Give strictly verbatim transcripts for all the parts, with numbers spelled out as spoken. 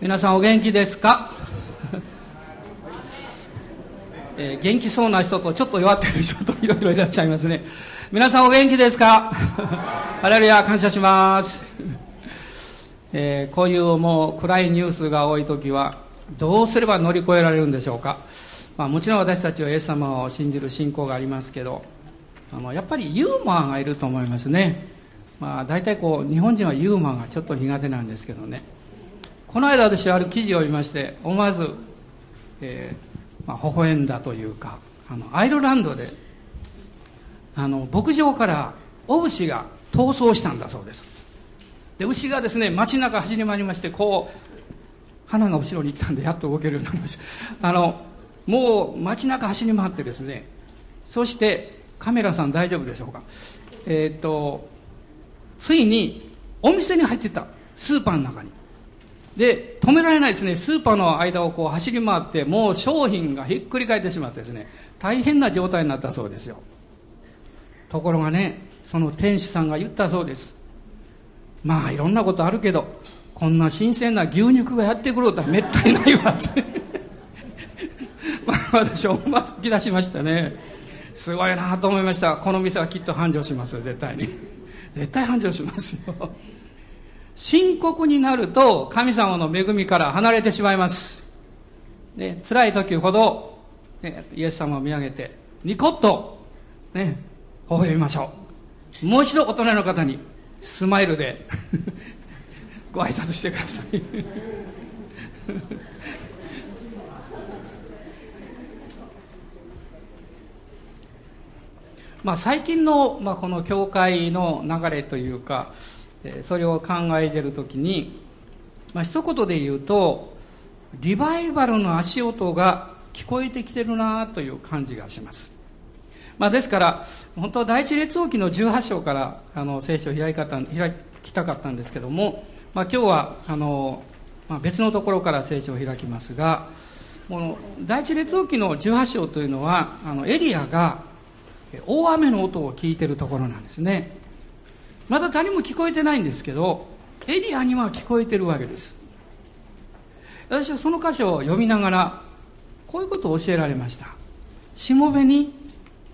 皆さんお元気ですか？えー、元気そうな人とちょっと弱ってる人といろいろいらっしゃいますね。皆さんお元気ですか？ハレルヤ、感謝します、えー、こういうもう暗いニュースが多い時はどうすれば乗り越えられるんでしょうか。まあ、もちろん私たちはイエス様を信じる信仰がありますけど、あのやっぱりユーモアがいると思いますね。まあ、大体こう日本人はユーモアがちょっと苦手なんですけどね。この間私はある記事を見まして思わず、えーまあ、微笑んだというか、あのアイルランドであの牧場からお牛が逃走したんだそうです。で牛がですね街中走り回りまして、こう鼻が後ろに行ったんでやっと動けるようになりました。あのもう街中走り回ってですね、そしてカメラさん大丈夫でしょうか。えー、っとついにお店に入っていったスーパーの中にで止められないですね。スーパーの間をこう走り回って、もう商品がひっくり返ってしまってですね、大変な状態になったそうですよ。ところがね、その店主さんが言ったそうです。まあいろんなことあるけど、こんな新鮮な牛肉がやってくるとはめったにないわってまあ私思わず吹き出しましたね。すごいなと思いました。この店はきっと繁盛しますよ、絶対に絶対繁盛しますよ。深刻になると神様の恵みから離れてしまいます。ね、辛い時ほど、ね、イエス様を見上げてニコッとね、微笑みましょう。もう一度大人の方にスマイルでご挨拶してくださいまあ最近の、まあ、この教会の流れというか、それを考えているときに、まあ、一言で言うとリバイバルの足音が聞こえてきてるなという感じがします。まあ、ですから本当は第一列王記のじゅうはち章からあの聖書を開きたかったんですけども、まあ、今日はあの、まあ、別のところから聖書を開きますが、この第一列王記のじゅうはち章というのはあのエリアが大雨の音を聞いているところなんですね。まだ誰も聞こえてないんですけど、エリアには聞こえてるわけです。私はその箇所を読みながらこういうことを教えられました。しもべに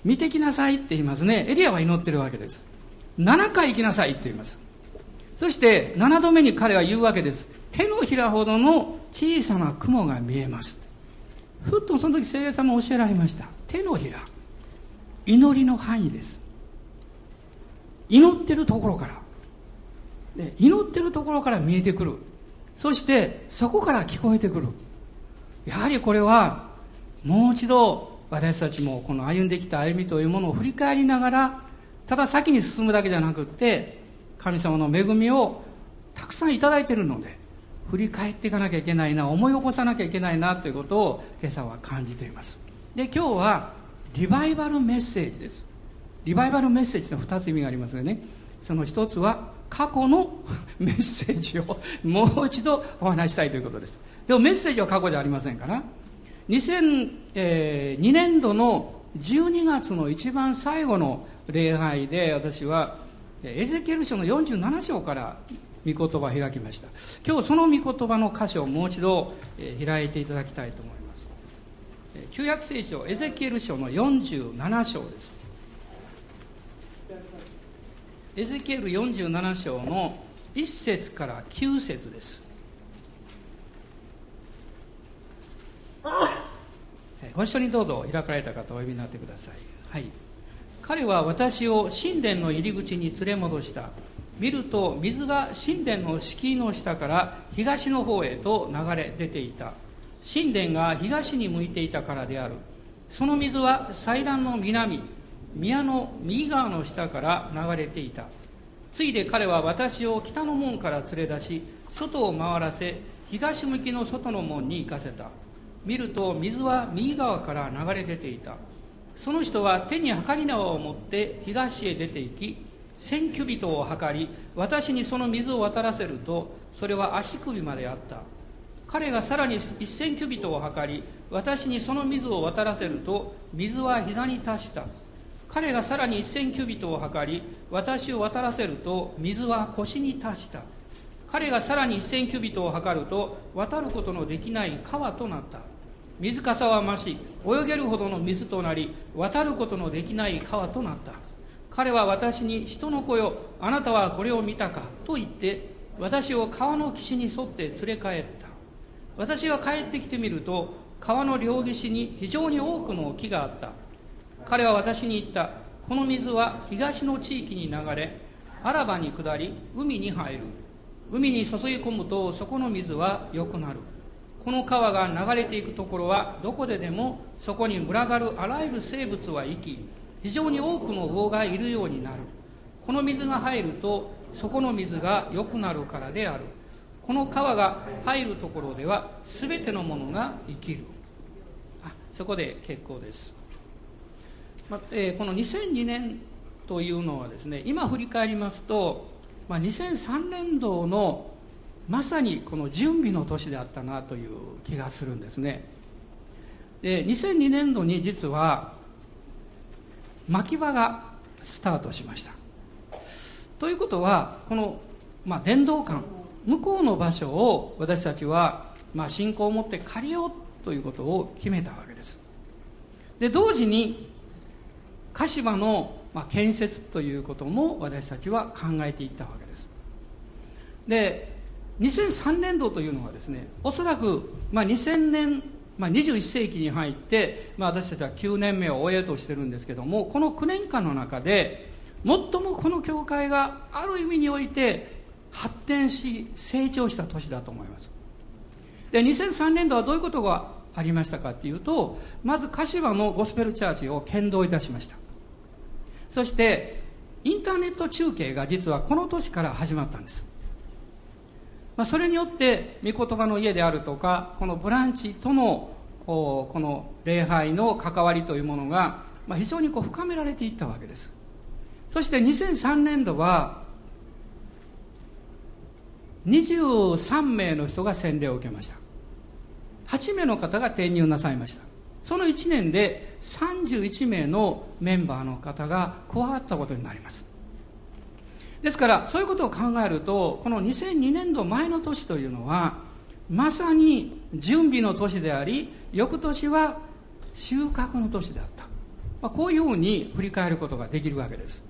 見てきなさいって言いますね。エリアは祈ってるわけです。ななかい行きなさいって言います。そしてななどめに彼は言うわけです。手のひらほどの小さな雲が見えます。ふっとその時聖霊様教えられました。手のひら、祈りの範囲です。祈ってるところから、で、祈ってるところから見えてくる。そしてそこから聞こえてくる。やはりこれはもう一度私たちもこの歩んできた歩みというものを振り返りながら、ただ先に進むだけじゃなくって神様の恵みをたくさんいただいているので振り返っていかなきゃいけないな、思い起こさなきゃいけないなということを今朝は感じています。で、今日はリバイバルメッセージです。リバイバルメッセージのふたつ意味がありますよね。そのひとつは過去のメッセージをもう一度お話したいということです。でもメッセージは過去じゃありませんから、にせんにねんどのじゅうにがつの一番最後の礼拝で私はエゼキエル書のよんじゅうなな章から御言葉を開きました。今日その御言葉の箇所をもう一度開いていただきたいと思います。旧約聖書エゼキエル書のよんじゅうなな章です。エゼキエルよんじゅうなな章のいっ節からきゅう節です。ご一緒にどうぞ、開かれた方お呼びになってください。はい、彼は私を神殿の入り口に連れ戻した。見ると水が神殿の敷居の下から東の方へと流れ出ていた。神殿が東に向いていたからである。その水は祭壇の南宮の右側の下から流れていた。ついで彼は私を北の門から連れ出し、外を回らせ、東向きの外の門に行かせた。見ると水は右側から流れ出ていた。その人は手に測り縄を持って東へ出て行き、千キュビトを測り、私にその水を渡らせると、それは足首まであった。彼がさらに一千キュビトを測り、私にその水を渡らせると、水は膝に達した。彼がさらに一千キュビトを測り、私を渡らせると水は腰に達した。彼がさらにせんキュビットを測ると、渡ることのできない川となった。水かさは増し、泳げるほどの水となり、渡ることのできない川となった。彼は私に、人の子よ、あなたはこれを見たかと言って、私を川の岸に沿って連れ帰った。私が帰ってきてみると、川の両岸に非常に多くの木があった。彼は私に言った。この水は東の地域に流れ、アラバに下り、海に入る。海に注ぎ込むと、そこの水は良くなる。この川が流れていくところはどこででも、そこに群がるあらゆる生物は生き、非常に多くの魚がいるようになる。この水が入ると、そこの水が良くなるからである。この川が入るところでは、すべてのものが生きる。あ、そこで結構です。まえー、このにせんにねんというのはですね、今振り返りますと、まあ、にせんさんねんどうのまさにこの準備の年であったなという気がするんですね。で、にせんにねんどに実は牧場がスタートしました。ということは、この、まあ、伝道館、向こうの場所を私たちは、まあ、信仰を持って借りようということを決めたわけです。で、同時に柏の、まあ、建設ということも私たちは考えていったわけです。で、にせんさんねんどというのはですね、おそらく、まあ、にせんねん、まあ、にじゅういっせいきに入って、まあ、私たちはきゅうねんめを終えようとしてるんですけども、このきゅうねんかんの中で最もこの教会がある意味において発展し成長した年だと思います。で、にせんさんねんどはどういうことがありましたかというと、まず柏のゴスペルチャーチを建堂いたしました。そしてインターネット中継が実はこの年から始まったんです。まあ、それによって御言葉の家であるとか、このブランチとのこの礼拝の関わりというものが、まあ、非常にこう深められていったわけです。そしてにせんさんねんどはにじゅうさんめいの人が洗礼を受けました。はちめいの方が転入なさいました。そのいちねんでさんじゅういちめいのメンバーの方が加わったことになります。ですからそういうことを考えると、このにせんにねんど前の年というのはまさに準備の年であり、翌年は収穫の年であった。まあ、こういうふうに振り返ることができるわけです。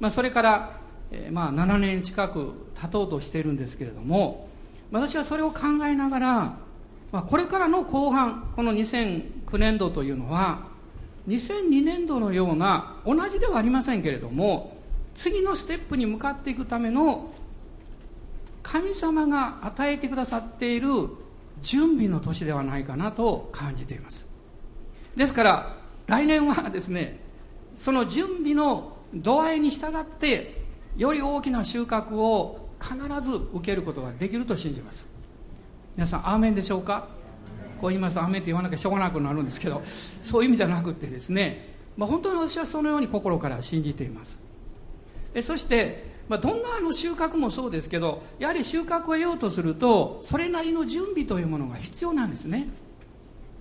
まあ、それから、えー、まあななねん近く経とうとしているんですけれども、私はそれを考えながら、まあ、これからの後半、このにせんきゅうねんどというのはにせんにねんどのような、同じではありませんけれども、次のステップに向かっていくための神様が与えてくださっている準備の年ではないかなと感じています。ですから来年はですね、その準備の度合いに従ってより大きな収穫を必ず受けることができると信じます。皆さんアーメンでしょうか。こう言いますとアーメンって言わなきゃしょうがなくなるんですけど、そういう意味じゃなくてですね、まあ、本当に私はそのように心から信じています。そして、まあ、どんなあの収穫もそうですけど、やはり収穫を得ようとすると、それなりの準備というものが必要なんですね。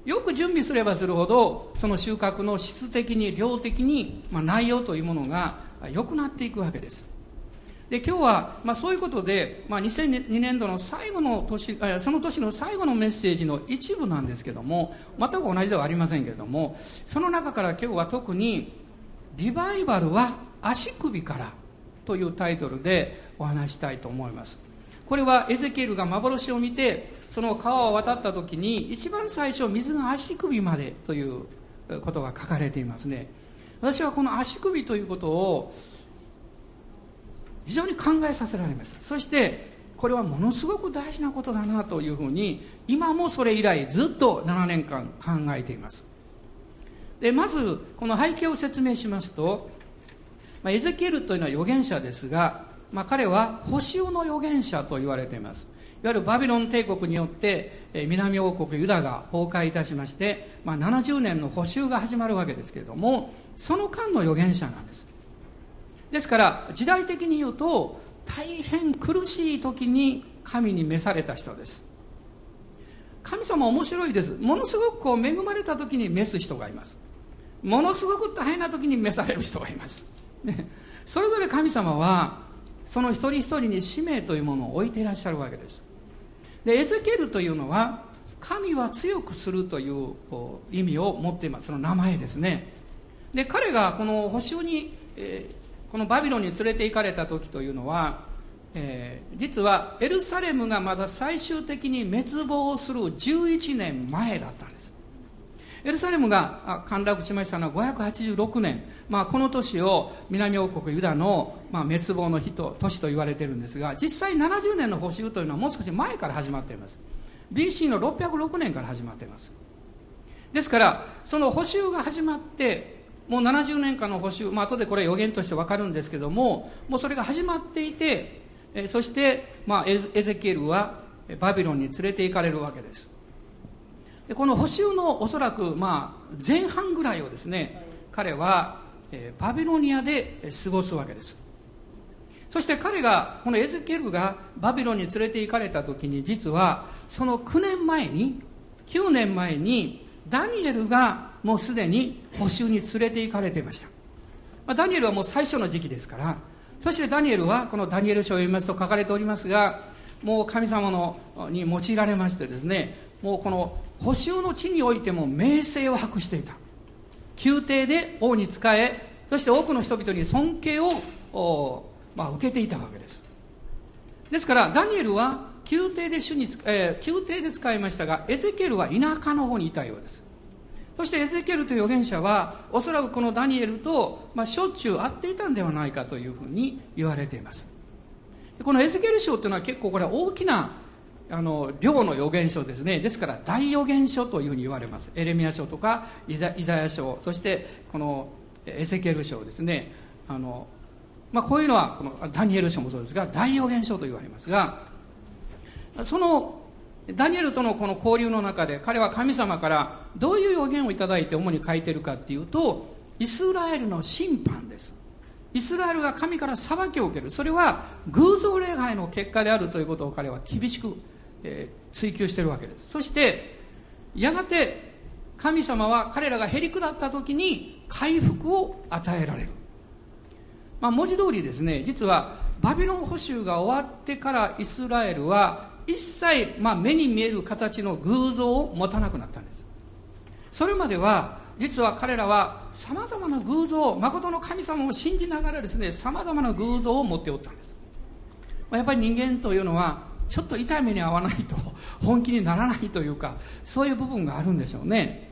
よく準備すればするほど、その収穫の質的に量的に、まあ、内容というものが良くなっていくわけです。で、今日は、まあ、そういうことで、まあ、にせんにねんどの最後の年、その年の最後のメッセージの一部なんですけども、全く同じではありませんけれども、その中から今日は特にリバイバルは足首からというタイトルでお話したいと思います。これはエゼキエルが幻を見て、その川を渡った時に一番最初、水が足首までということが書かれていますね。私はこの足首ということを非常に考えさせられます。そしてこれはものすごく大事なことだなというふうに、今もそれ以来ずっとななねんかん考えています。で、まずこの背景を説明しますと、まあ、エゼキエルというのは預言者ですが、まあ、彼は捕囚の預言者と言われています。いわゆるバビロン帝国によって、えー、南王国ユダが崩壊いたしまして、まあ、ななじゅうねんの捕囚が始まるわけですけれども、その間の預言者なんです。ですから時代的に言うと大変苦しい時に神に召された人です。神様面白いです。ものすごくこう恵まれた時に召す人がいます。ものすごく大変な時に召される人がいます。ね、それぞれ神様はその一人一人に使命というものを置いていらっしゃるわけです。でエゼキエルというのは神は強くするという意味を持っています。その名前ですね。で彼がこの捕囚に、えー、このバビロンに連れて行かれた時というのは、えー、実はエルサレムがまだ最終的に滅亡するじゅういちねんまえだったんです。エルサレムが陥落しましたのはごひゃくはちじゅうろくねん、まあ、この年を南王国ユダの、まあ、滅亡の日と年と言われているんですが、実際ななじゅうねんの捕囚というのはもう少し前から始まっています。 ビーシー のろっぴゃくろくねんから始まっています。ですからその捕囚が始まってもうななじゅうねんかんの捕囚、まあ後でこれ予言として分かるんですけども、もうそれが始まっていて、えそして、まあ、エゼキエルはバビロンに連れて行かれるわけです。でこの捕囚のおそらく、まあ、前半ぐらいをですね、彼は、えー、バビロニアで過ごすわけです。そして彼がこのエゼキエルがバビロンに連れて行かれた時に、実はそのきゅうねんまえにきゅうねんまえにダニエルがもうすでに捕囚に連れて行かれていました、まあ、ダニエルはもう最初の時期ですから。そしてダニエルはこのダニエル書を読みますと書かれておりますが、もう神様のに用いられましてですね、もうこの捕囚の地においても名声を博していた。宮廷で王に仕え、そして多くの人々に尊敬を、まあ、受けていたわけです。ですからダニエルは宮廷で主に、えー、宮廷で仕えましたが、エゼキエルは田舎の方にいたようです。そしてエゼキエルという預言者はおそらくこのダニエルと、まあ、しょっちゅう会っていたんではないかというふうに言われています。でこのエゼキエル書というのは結構これは大きなあの量の預言書ですね。ですから大預言書というふうに言われます。エレミヤ書とかイザヤ書、そしてこのエゼキエル書ですね。あの、まあ、こういうのはこのダニエル書もそうですが大預言書と言われますが、そのダニエルとのこの交流の中で彼は神様からどういう預言をいただいて主に書いているかというと、イスラエルの審判です。イスラエルが神から裁きを受ける、それは偶像礼拝の結果であるということを彼は厳しくえー、追求しているわけです。そしてやがて神様は彼らがへり下った時に回復を与えられる、まあ、文字通りですね、実はバビロン捕囚が終わってからイスラエルは一切、まあ、目に見える形の偶像を持たなくなったんです。それまでは実は彼らはさまざまな偶像、誠の神様を信じながらですね、さまざまな偶像を持っておったんです、まあ、やっぱり人間というのはちょっと痛い目に遭わないと本気にならないというか、そういう部分があるんでしょうね。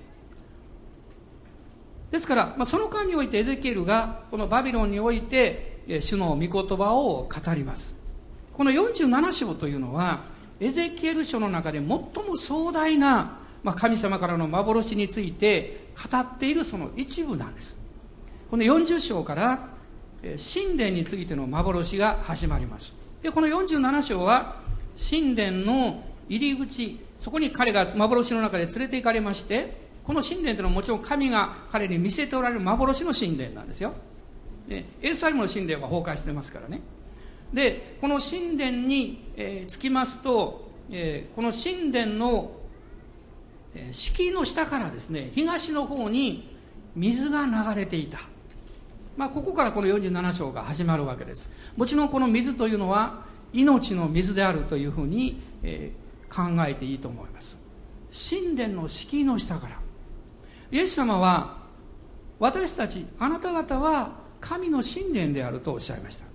ですから、まあ、その間においてエゼキエルがこのバビロンにおいて主の御言葉を語ります。このよんじゅうなな章というのはエゼキエル書の中で最も壮大な、まあ、神様からの幻について語っているその一部なんです。このよんじゅう章から神殿についての幻が始まります。でこのよんじゅうなな章は神殿の入り口、そこに彼が幻の中で連れて行かれまして、この神殿というのはもちろん神が彼に見せておられる幻の神殿なんですよ。でエルサレムの神殿は崩壊してますからね。でこの神殿に、えー、着きますと、えー、この神殿の、えー、敷居の下からですね、東の方に水が流れていた、まあ、ここからこのよんじゅうなな章が始まるわけです。もちろんこの水というのは命の水であるというふうに、えー、考えていいと思います。神殿の敷居の下からイエス様は、私たちあなた方は神の神殿であるとおっしゃいました。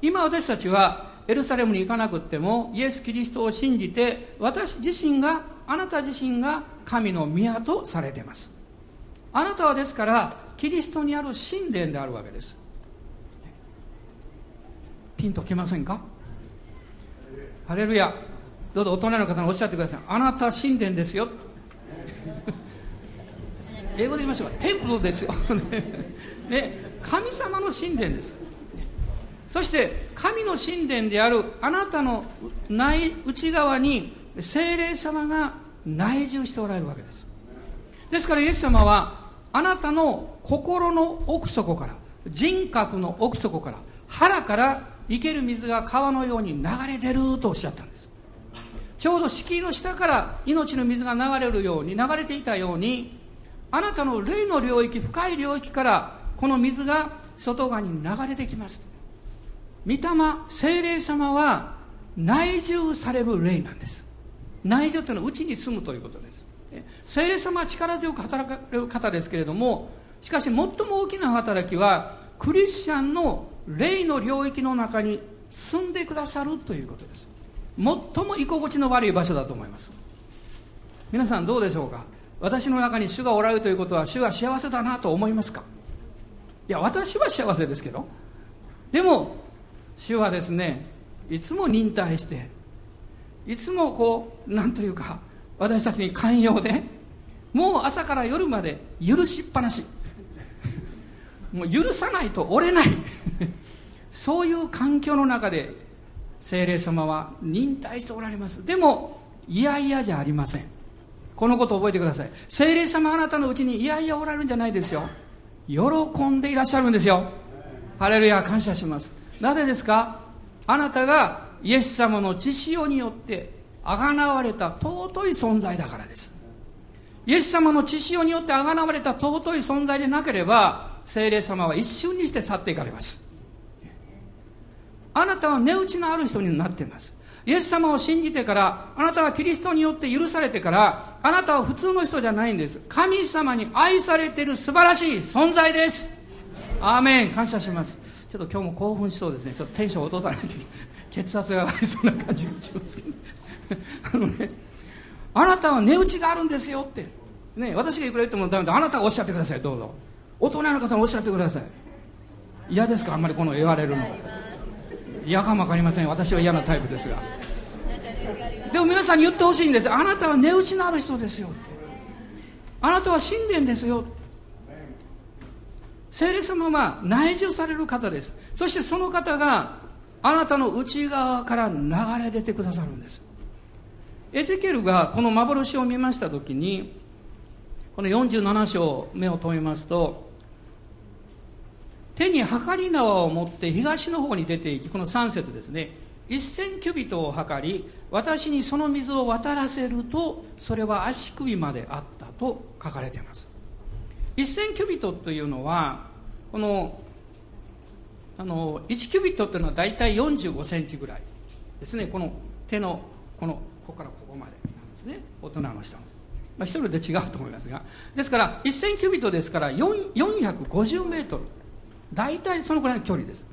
今私たちはエルサレムに行かなくってもイエス・キリストを信じて、私自身が、あなた自身が神の宮とされています。あなたはですからキリストにある神殿であるわけです。ピンときませんか？ハレルヤ。どうぞ大人の方におっしゃってください。あなた神殿ですよ英語で言いましょうか。テンプルですよ、ね、神様の神殿です。そして神の神殿であるあなたの内内側に聖霊様が内住しておられるわけです。ですからイエス様はあなたの心の奥底から、人格の奥底から、腹から生ける水が川のように流れ出るとおっしゃったんです。ちょうど敷居の下から命の水が流れるように、流れていたように、あなたの霊の領域、深い領域からこの水が外側に流れてきます。御霊、聖霊様は内住される霊なんです。内住というのは内に住むということです。聖霊様は力強く働かれる方ですけれども、しかし最も大きな働きはクリスチャンの霊の領域の中に住んでくださるということです。最も居心地の悪い場所だと思います。皆さんどうでしょうか。私の中に主がおられるということは、主は幸せだなと思いますか。いや、私は幸せですけど、でも主はですね、いつも忍耐して、いつもこう、なんというか、私たちに寛容で、もう朝から夜まで許しっぱなし、もう許さないと折れないそういう環境の中で聖霊様は忍耐しておられます。でもいやいやじゃありません。このことを覚えてください。聖霊様はあなたのうちにいやいやおられるんじゃないですよ。喜んでいらっしゃるんですよ。ハレルヤ、感謝します。なぜですか。あなたがイエス様の血潮によって贖われた尊い存在だからです。イエス様の血潮によって贖われた尊い存在でなければ、聖霊様は一瞬にして去っていかれます。あなたは値打ちのある人になっています。イエス様を信じてから、あなたはキリストによって許されてから、あなたは普通の人じゃないんです。神様に愛されている素晴らしい存在です。アーメン、感謝します。ちょっと今日も興奮しそうですね。ちょっとテンション落とさないといけない。血圧が上がりそうな感じがしますけどあのね、あなたは値打ちがあるんですよって、ね、私が言くれてもダメだ。あなたがおっしゃってください。どうぞ大人の方もおっしゃってください。嫌ですか。あんまりこの言われるの嫌かも分かりません。私は嫌なタイプですが、でも皆さんに言ってほしいんです。あなたは値打ちのある人ですよって、あなたは神殿ですよって。聖霊様は内住される方です。そしてその方があなたの内側から流れ出てくださるんです。エゼキエルがこの幻を見ましたときに、このよんじゅうなな章目を留めますと、手に測り縄を持って東の方に出て行き、このさん節ですね、せんキュビットを測り、私にその水を渡らせると、それは足首まであったと書かれています。せんキュビットというのは、この、あのいちキュビットというのはだいたいよんじゅうごセンチぐらいですね。この手のこのここからここまでなんですね。大人の人も、まあ、一人で違うと思いますが、ですからせんキュビットですからよんひゃくごじゅうメートル、大体そのくらいの距離です。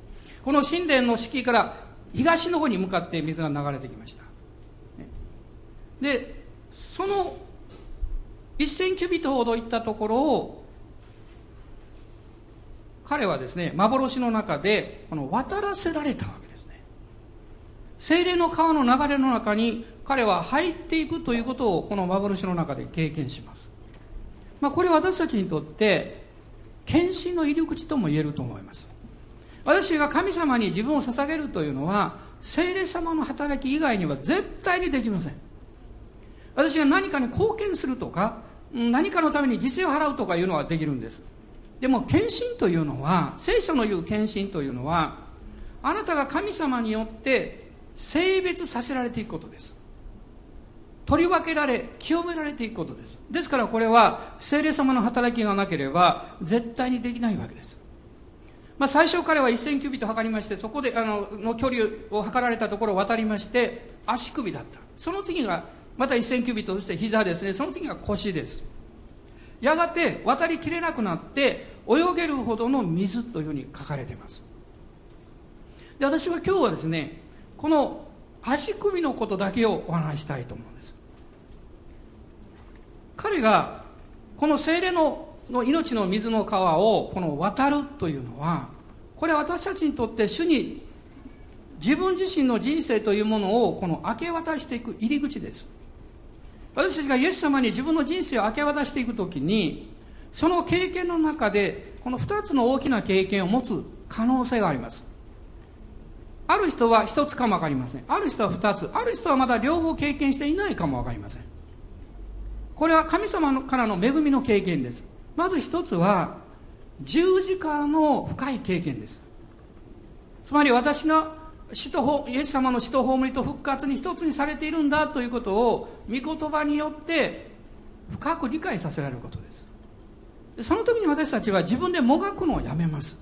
この神殿の敷居から東の方に向かって水が流れてきました。で、そのせんキュビットほど行ったところを、彼はですね、幻の中でこの渡らせられたわけです。聖霊の川の流れの中に彼は入っていくということを、この幻の中で経験します。まあ、これは私たちにとって献身の入り口とも言えると思います。私が神様に自分を捧げるというのは、聖霊様の働き以外には絶対にできません。私が何かに貢献するとか、何かのために犠牲を払うとかいうのはできるんです。でも献身というのは、聖書の言う献身というのは、あなたが神様によって性別させられていくことです。取り分けられ、清められていくことです。ですからこれは聖霊様の働きがなければ絶対にできないわけです。まあ、最初彼はせんキュビット測りまして、そこであのの距離を測られたところを渡りまして、足首だった。その次がまたせんキュビット、そして膝ですね。その次が腰です。やがて渡りきれなくなって泳げるほどの水というふうに書かれています。で、私は今日はですね、この足首のことだけをお話したいと思うんです。彼がこの聖霊の命の水の川をこの渡るというのは、これは私たちにとって主に自分自身の人生というものをこの明け渡していく入り口です。私たちがイエス様に自分の人生を明け渡していくときに、その経験の中でこのふたつの大きな経験を持つ可能性があります。ある人は一つかもわかりません。ある人は二つ。ある人はまだ両方経験していないかもわかりません。これは神様からの恵みの経験です。まず一つは十字架の深い経験です。つまり私の死と、イエス様の死と葬りと復活に一つにされているんだということを御言葉によって深く理解させられることです。その時に私たちは自分でもがくのをやめます。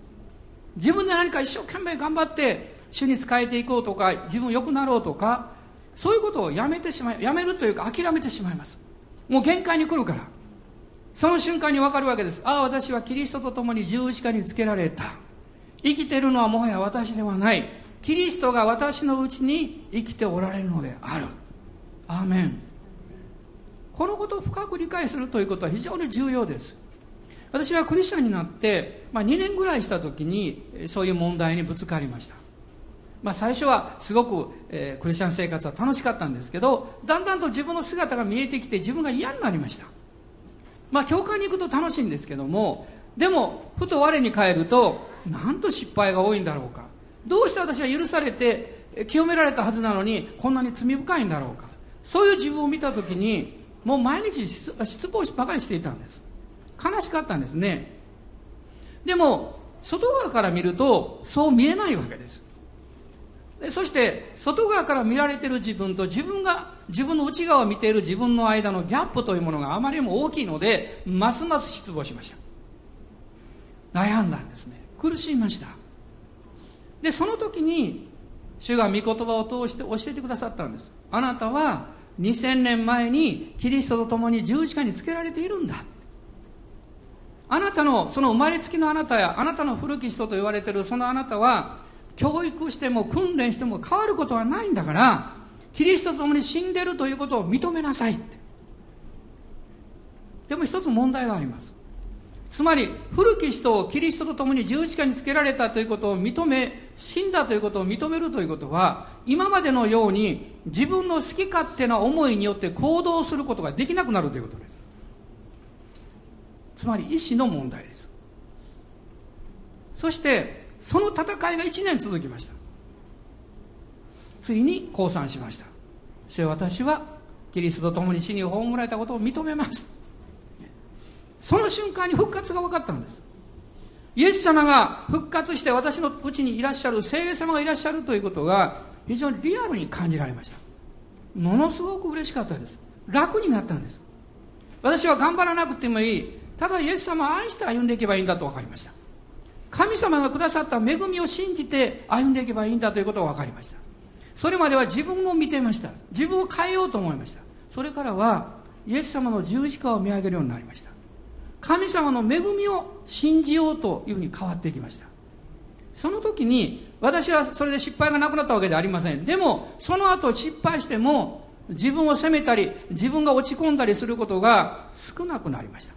自分で何か一生懸命頑張って主に仕えていこうとか、自分良くなろうとか、そういうことをやめてしまい、やめるというか諦めてしまいます。もう限界に来るから。その瞬間に分かるわけです。ああ、私はキリストと共に十字架につけられた。生きてるのはもはや私ではない。キリストが私のうちに生きておられるのである。アーメン。このことを深く理解するということは非常に重要です。私はクリスチャンになって、まあ、にねんぐらいした時にそういう問題にぶつかりました。まあ、最初はすごく、えー、クリスチャン生活は楽しかったんですけど、だんだんと自分の姿が見えてきて自分が嫌になりました。まあ、教会に行くと楽しいんですけども、でもふと我に返ると、なんと失敗が多いんだろうか。どうして私は許されて清められたはずなのにこんなに罪深いんだろうか。そういう自分を見た時に、もう毎日失望ばかりしていたんです。悲しかったんですね。でも外側から見るとそう見えないわけです。でそして外側から見られている自分と自分が自分の内側を見ている自分の間のギャップというものがあまりにも大きいので、ますます失望しました。悩んだんですね。苦しみました。でその時に主が御言葉を通して教えてくださったんです。あなたはにせんねんまえにキリストと共に十字架につけられているんだ。あなたのその生まれつきのあなたや、あなたの古き人と言われているそのあなたは、教育しても訓練しても変わることはないんだから、キリストと共に死んでるということを認めなさいって。でも一つ問題があります。つまり古き人をキリストと共に十字架につけられたということを認め、死んだということを認めるということは、今までのように自分の好き勝手な思いによって行動することができなくなるということです。つまり意志の問題です。そしてその戦いがいちねん続きました。ついに降参しました。そして私はキリストと共に死に葬られたことを認めます。その瞬間に復活が分かったんです。イエス様が復活して私のうちにいらっしゃる、聖霊様がいらっしゃるということが非常にリアルに感じられました。ものすごく嬉しかったです。楽になったんです。私は頑張らなくてもいい、ただイエス様を愛して歩んでいけばいいんだと分かりました。神様がくださった恵みを信じて歩んでいけばいいんだということが分かりました。それまでは自分を見ていました。自分を変えようと思いました。それからはイエス様の十字架を見上げるようになりました。神様の恵みを信じようというふうに変わっていきました。その時に私はそれで失敗がなくなったわけではありません。でもその後失敗しても自分を責めたり自分が落ち込んだりすることが少なくなりました。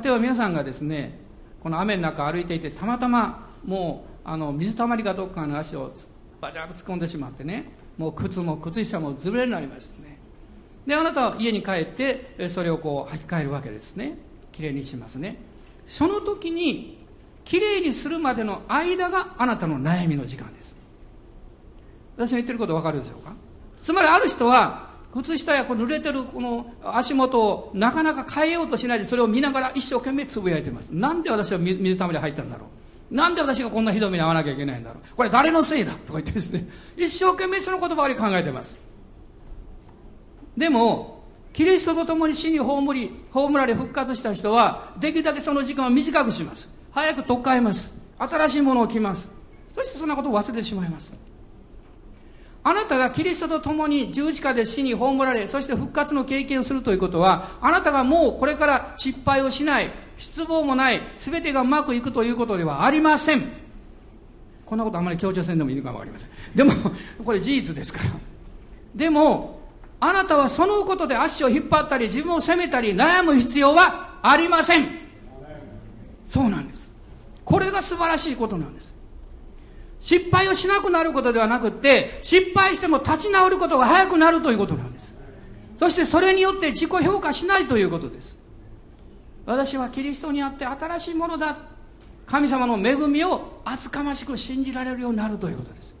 例えば皆さんがですね、この雨の中歩いていて、たまたまもうあの水たまりがどこかの足をバジャーと突っ込んでしまってね、もう靴も靴下もずぶれになりましたね。であなたは家に帰ってそれをこう履き替えるわけですね。きれいにしますね。その時にきれいにするまでの間があなたの悩みの時間です。私の言ってること分かるでしょうか。つまりある人は靴下やこの濡れてるこの足元をなかなか変えようとしないで、それを見ながら一生懸命つぶやいています。なんで私は水たまり入ったんだろう、なんで私がこんなひどい目に遭わなきゃいけないんだろう、これ誰のせいだとか言ってですね、一生懸命そのことばかり考えています。でもキリストと共に死に葬り葬られ復活した人は、できるだけその時間を短くします。早く取っ替えます。新しいものを着ます。そしてそんなことを忘れてしまいます。あなたがキリストと共に十字架で死に葬られ、そして復活の経験をするということは、あなたがもうこれから失敗をしない、失望もない、全てがうまくいくということではありません。こんなことあまり強調せんでもいいのかもわかりません。でもこれ事実ですから。でもあなたはそのことで足を引っ張ったり自分を責めたり悩む必要はありません。そうなんです。これが素晴らしいことなんです。失敗をしなくなることではなくて、失敗しても立ち直ることが早くなるということなんです。そしてそれによって自己評価しないということです。私はキリストにあって新しいものだ。神様の恵みを厚かましく信じられるようになるということです。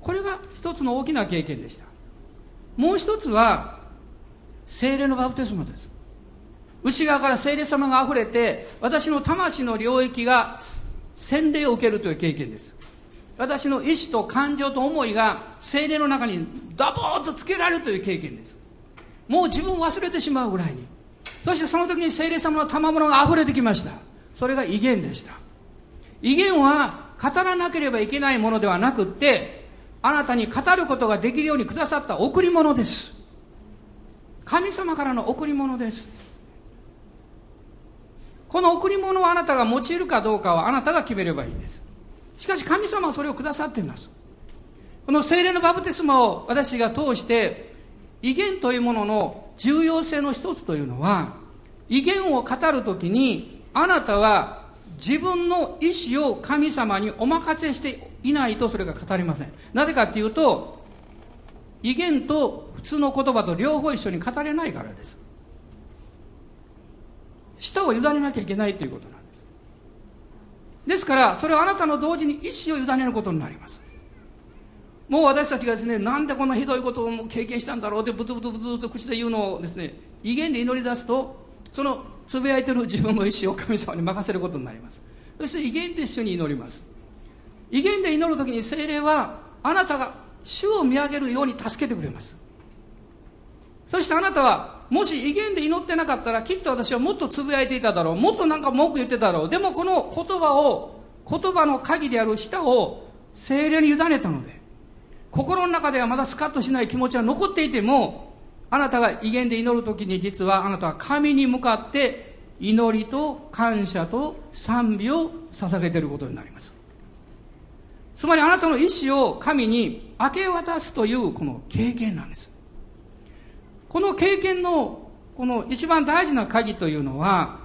これが一つの大きな経験でした。もう一つは聖霊のバプテスマです。内側から聖霊様があふれて、私の魂の領域が洗礼を受けるという経験です。私の意志と感情と思いが聖霊の中にダボーッとつけられるという経験です。もう自分を忘れてしまうぐらいに。そしてその時に聖霊様の賜物があふれてきました。それが異言でした。威厳は語らなければいけないものではなくって、あなたに語ることができるようにくださった贈り物です。神様からの贈り物です。この贈り物をあなたが用いるかどうかはあなたが決めればいいんです。しかし神様はそれをくださっています。この聖霊のバプテスマを私が通して威厳というものの重要性の一つというのは、威厳を語るときにあなたは自分の意思を神様にお任せしていないとそれが語りません。なぜかというと、威厳と普通の言葉と両方一緒に語れないからです。舌を委ねなきゃいけないということなんです。ですからそれはあなたの同時に意思を委ねることになります。もう私たちがですね、なんでこんなひどいことを経験したんだろうってブツブツブツブツ口で言うのをですね、威厳で祈り出すと、そのつぶやいてる自分の意思を神様に任せることになります。そして威厳と一緒に祈ります。威厳で祈るときに聖霊はあなたが主を見上げるように助けてくれます。そしてあなたはもし威厳で祈ってなかったら、きっと私はもっとつぶやいていただろう、もっとなんか文句言ってただろう。でもこの言葉を、言葉の鍵である舌を聖霊に委ねたので、心の中ではまだスカッとしない気持ちは残っていても、あなたが威厳で祈るときに、実はあなたは神に向かって祈りと感謝と賛美を捧げていることになります。つまりあなたの意思を神に明け渡すというこの経験なんです。この経験のこの一番大事な鍵というのは、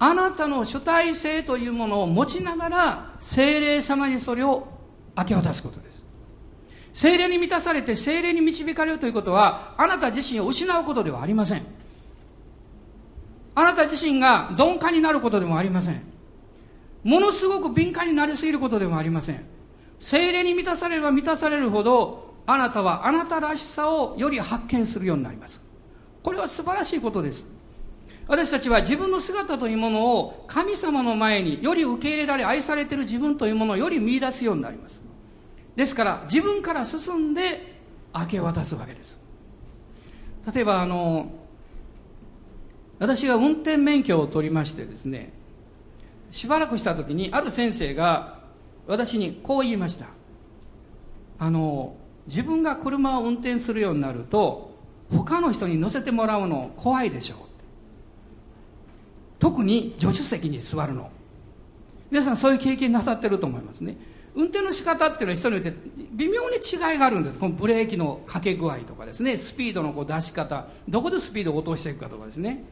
あなたの主体性というものを持ちながら聖霊様にそれを明け渡すことです。聖霊に満たされて聖霊に導かれるということは、あなた自身を失うことではありません。あなた自身が鈍感になることでもありません。ものすごく敏感になりすぎることでもありません。聖霊に満たされれば満たされるほど、あなたはあなたらしさをより発見するようになります。これは素晴らしいことです。私たちは自分の姿というものを神様の前により受け入れられ、愛されている自分というものをより見出すようになります。ですから自分から進んで明け渡すわけです。例えばあの私が運転免許を取りましてですね、しばらくした時にある先生が私にこう言いました。あの自分が車を運転するようになると他の人に乗せてもらうの怖いでしょう。特に助手席に座るの、皆さんそういう経験なさってると思いますね。運転の仕方っていうのは人によって微妙に違いがあるんです。このブレーキのかけ具合とかですね、スピードのこう出し方、どこでスピードを落としていくかとかですね、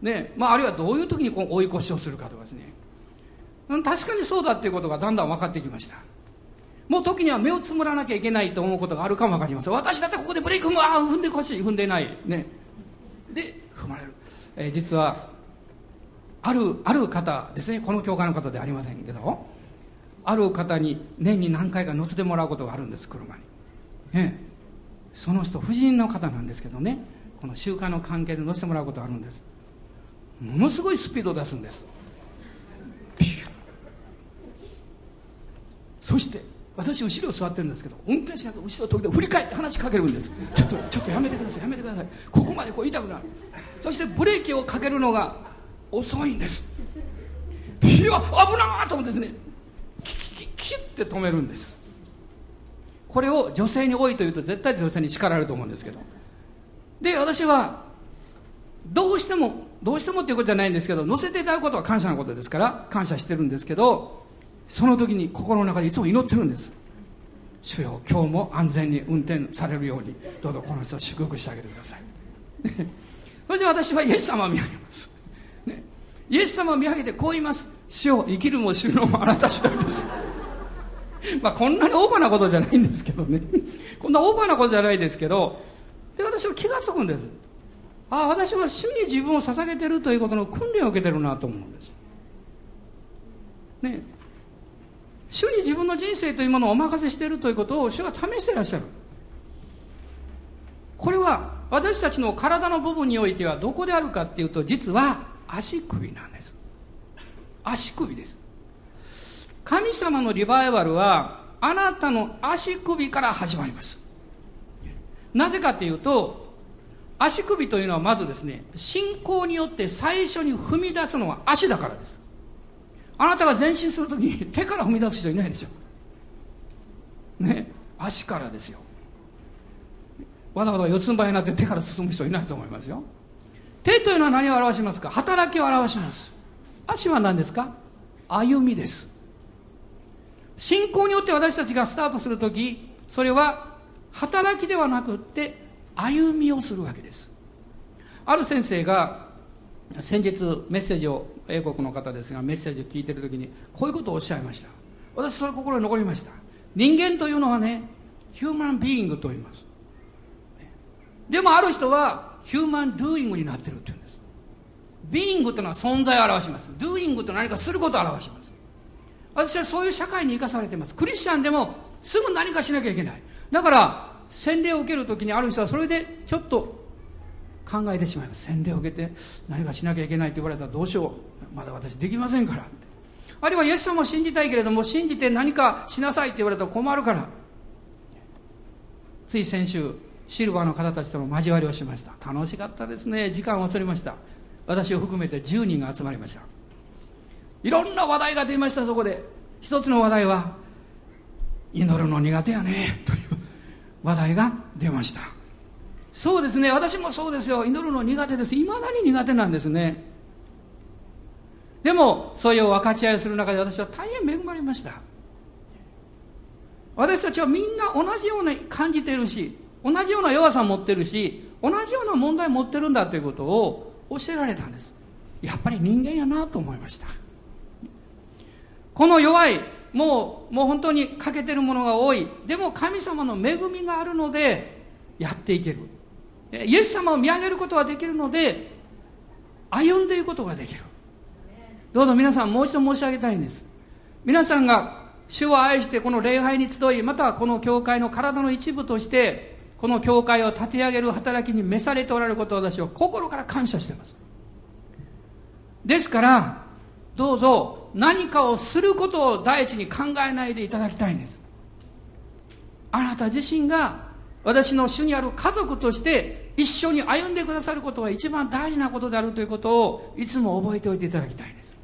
で、まあ、あるいはどういう時にこう追い越しをするかとかですね、確かにそうだっていうことがだんだん分かってきました。もう時には目をつむらなきゃいけないと思うことがあるかもわかりません。私だってここでブレーキ踏む、ああ踏んでほしい、踏んでないね、で踏まれる、えー、実はあるある方ですね、この教会の方ではありませんけど、ある方に年に何回か乗せてもらうことがあるんです、車に、ね、その人、夫人の方なんですけどね、この習慣の関係で乗せてもらうことがあるんです。ものすごいスピードを出すんです。ピュッ、そして私後ろに座ってるんですけど、運転しながら後ろ時々振り返って話しかけるんです。ちょっとちょっとやめてください、やめてください、ここまでこう言いたくなる。そしてブレーキをかけるのが遅いんです。いや危なーと思ってですね、キキキキって止めるんです。これを女性に多いというと絶対女性に叱られると思うんですけど、で私はどうしてもどうしてもっていうことじゃないんですけど、乗せていただくことは感謝のことですから感謝してるんですけど、その時に心の中でいつも祈ってるんです。主よ、今日も安全に運転されるようにどうぞこの人を祝福してあげてくださいそして私はイエス様を見上げます、ね、イエス様を見上げてこう言います。主よ、生きるも死ぬのもあなた次第ですまあこんなにオーバーなことじゃないんですけどねこんなオーバーなことじゃないですけど、で私は気がつくんです。ああ、私は主に自分を捧げてるということの訓練を受けてるなと思うんですね。主に自分の人生というものをお任せしているということを主が試していらっしゃる。これは私たちの体の部分においてはどこであるかっていうと、実は足首なんです。足首です。神様のリバイバルはあなたの足首から始まります。なぜかというと、足首というのはまずですね、信仰によって最初に踏み出すのは足だからです。あなたが前進するときに手から踏み出す人いないでしょ、ね、足からですよ。わざわざ四つん這いになって手から進む人いないと思いますよ。手というのは何を表しますか？働きを表します。足は何ですか？歩みです。信仰によって私たちがスタートするとき、それは働きではなくって歩みをするわけです。ある先生が先日メッセージを、英国の方ですが、メッセージを聞いているときにこういうことをおっしゃいました。私それ心に残りました。人間というのはね、ヒューマンビーイングと言います。でもある人はヒューマンドゥーイングになっているというんです。ビーイングというのは存在を表します。ドゥーイングというのは何かすることを表します。私はそういう社会に生かされています。クリスチャンでもすぐ何かしなきゃいけない。だから洗礼を受けるときにある人はそれでちょっと考えてしまいます。洗礼を受けて何かしなきゃいけないと言われたらどうしよう、まだ私できませんからって。あるいはイエス様を信じたいけれども、信じて何かしなさいって言われたら困るから。つい先週シルバーの方たちとの交わりをしました。楽しかったですね。時間を忘れました。私を含めてじゅうにんが集まりました。いろんな話題が出ました。そこで一つの話題は祈るの苦手やねという話題が出ました。そうですね、私もそうですよ。祈るの苦手です。いまだに苦手なんですね。でもそういう分かち合いをする中で私は大変恵まれました。私たちはみんな同じように感じているし、同じような弱さを持っているし、同じような問題を持っているんだということを教えられたんです。やっぱり人間やなと思いました。この弱い、もう、もう本当に欠けてるものが多い。でも神様の恵みがあるのでやっていける。イエス様を見上げることはできるので歩んでいくことができる。どうぞ皆さん、もう一度申し上げたいんです。皆さんが主を愛してこの礼拝に集い、またこの教会の体の一部としてこの教会を立て上げる働きに召されておられることを私は心から感謝しています。ですからどうぞ何かをすることを第一に考えないでいただきたいんです。あなた自身が私の主にある家族として一緒に歩んでくださることが一番大事なことであるということをいつも覚えておいていただきたいんです。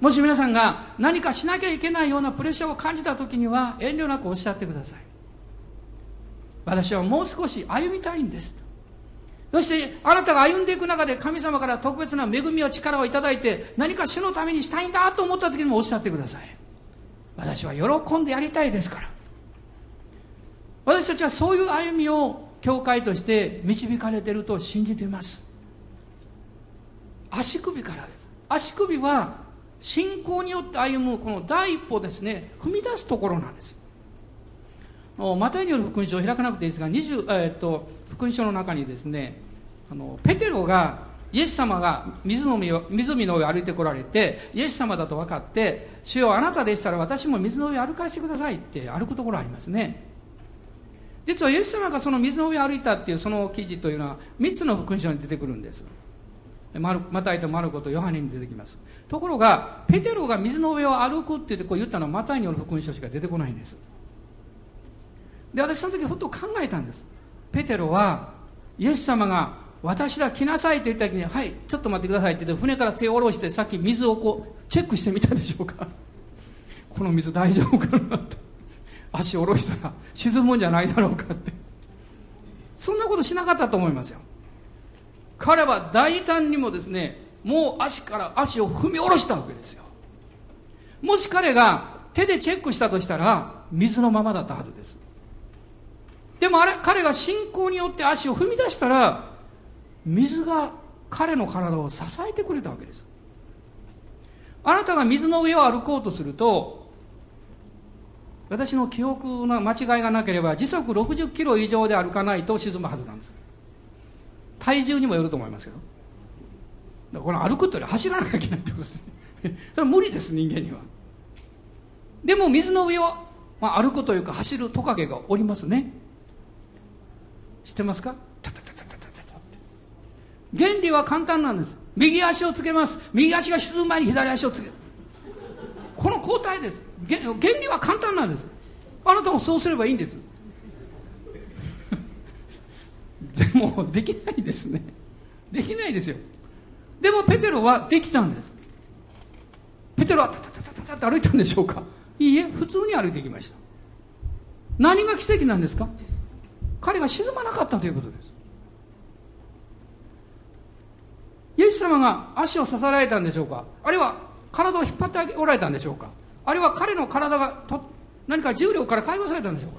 もし皆さんが何かしなきゃいけないようなプレッシャーを感じたときには遠慮なくおっしゃってください。私はもう少し歩みたいんです。そしてあなたが歩んでいく中で神様から特別な恵みや力をいただいて何か主のためにしたいんだと思った時にもおっしゃってください。私は喜んでやりたいですから。私たちはそういう歩みを教会として導かれていると信じています。足首からです。足首は信仰によって歩むこの第一歩ですね、踏み出すところなんです。マタイによる福音書を開かなくていいですが、にじゅう、えー、っと福音書の中にですね、あのペテロがイエス様が水の上を、湖の上を歩いてこられてイエス様だと分かって、主よあなたでしたら私も水の上を歩かせてくださいって歩くところありますね。実はイエス様がその水の上を歩いたっていうその記事というのはみっつの福音書に出てくるんです。マタイとマルコとヨハネに出てきます。ところがペテロが水の上を歩くって言ってこう言ったのはマタイによる福音書しか出てこないんです。で、私その時ふと考えたんです。ペテロはイエス様が私だ来なさいと言った時に、はいちょっと待ってくださいって言って船から手を下ろして、さっき水をこうチェックしてみたでしょうか。この水大丈夫かなって足下ろしたら沈むんじゃないだろうかって、そんなことしなかったと思いますよ。彼は大胆にもですね、もう足から足を踏み下ろしたわけですよ。もし彼が手でチェックしたとしたら水のままだったはずです。でもあれ、彼が信仰によって足を踏み出したら水が彼の体を支えてくれたわけです。あなたが水の上を歩こうとすると、私の記憶の間違いがなければ時速ろくじゅっキロ以上で歩かないと沈むはずなんです。体重にもよると思いますけど、だからこの歩くというより走らなきゃいけないってことですね。それは無理です、人間には。でも水の上を、まあ、歩くというか走るトカゲがおりますね。知ってますか？タタタタタタタタって。原理は簡単なんです。右足をつけます。右足が沈む前に左足をつける。この交代です。原理は簡単なんです。あなたもそうすればいいんです。でもできないですね。できないですよ。でもペテロはできたんです。テルはタタタタタタって歩いたんでしょうか。いいえ、普通に歩いていきました。何が奇跡なんですか。彼が沈まなかったということです。イエス様が足を刺されたんでしょうか、あるいは体を引っ張っておられたんでしょうか、あるいは彼の体がと何か重量から解放されたんでしょうか。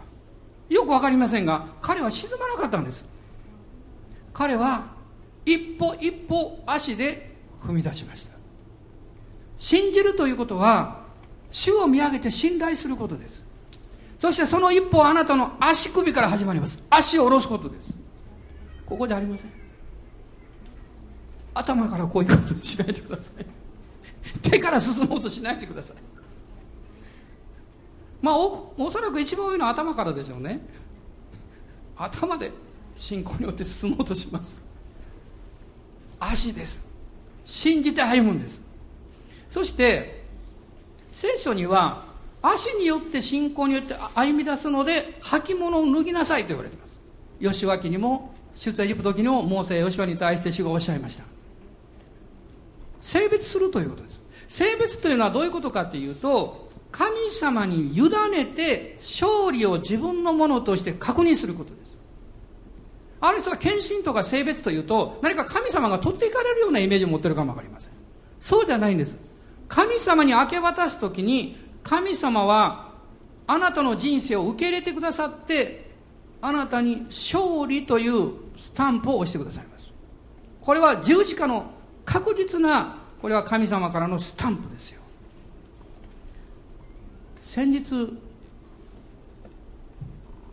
よくわかりませんが、彼は沈まなかったんです。彼は一歩一歩足で踏み出しました。信じるということは主を見上げて信頼することです。そしてその一歩はあなたの足首から始まります。足を下ろすことです。ここでありません。頭からこういうことしないでください。手から進もうとしないでください。まあお、おそらく一番多いのは頭からでしょうね。頭で信仰によって進もうとします。足です。信じて歩むんです。そして聖書には足によって信仰によって歩み出すので履物を脱ぎなさいと言われています。ヨシュア記にも出エジプト記にもモーセヨシュアに対して主がおっしゃいました。性別するということです。性別というのはどういうことかというと、神様に委ねて勝利を自分のものとして確認することです。ある人は献身とか性別というと何か神様が取っていかれるようなイメージを持っているかもわかりません。そうじゃないんです。神様に明け渡すときに、神様はあなたの人生を受け入れてくださって、あなたに勝利というスタンプを押してくださいます。これは十字架の確実な、これは神様からのスタンプですよ。先日、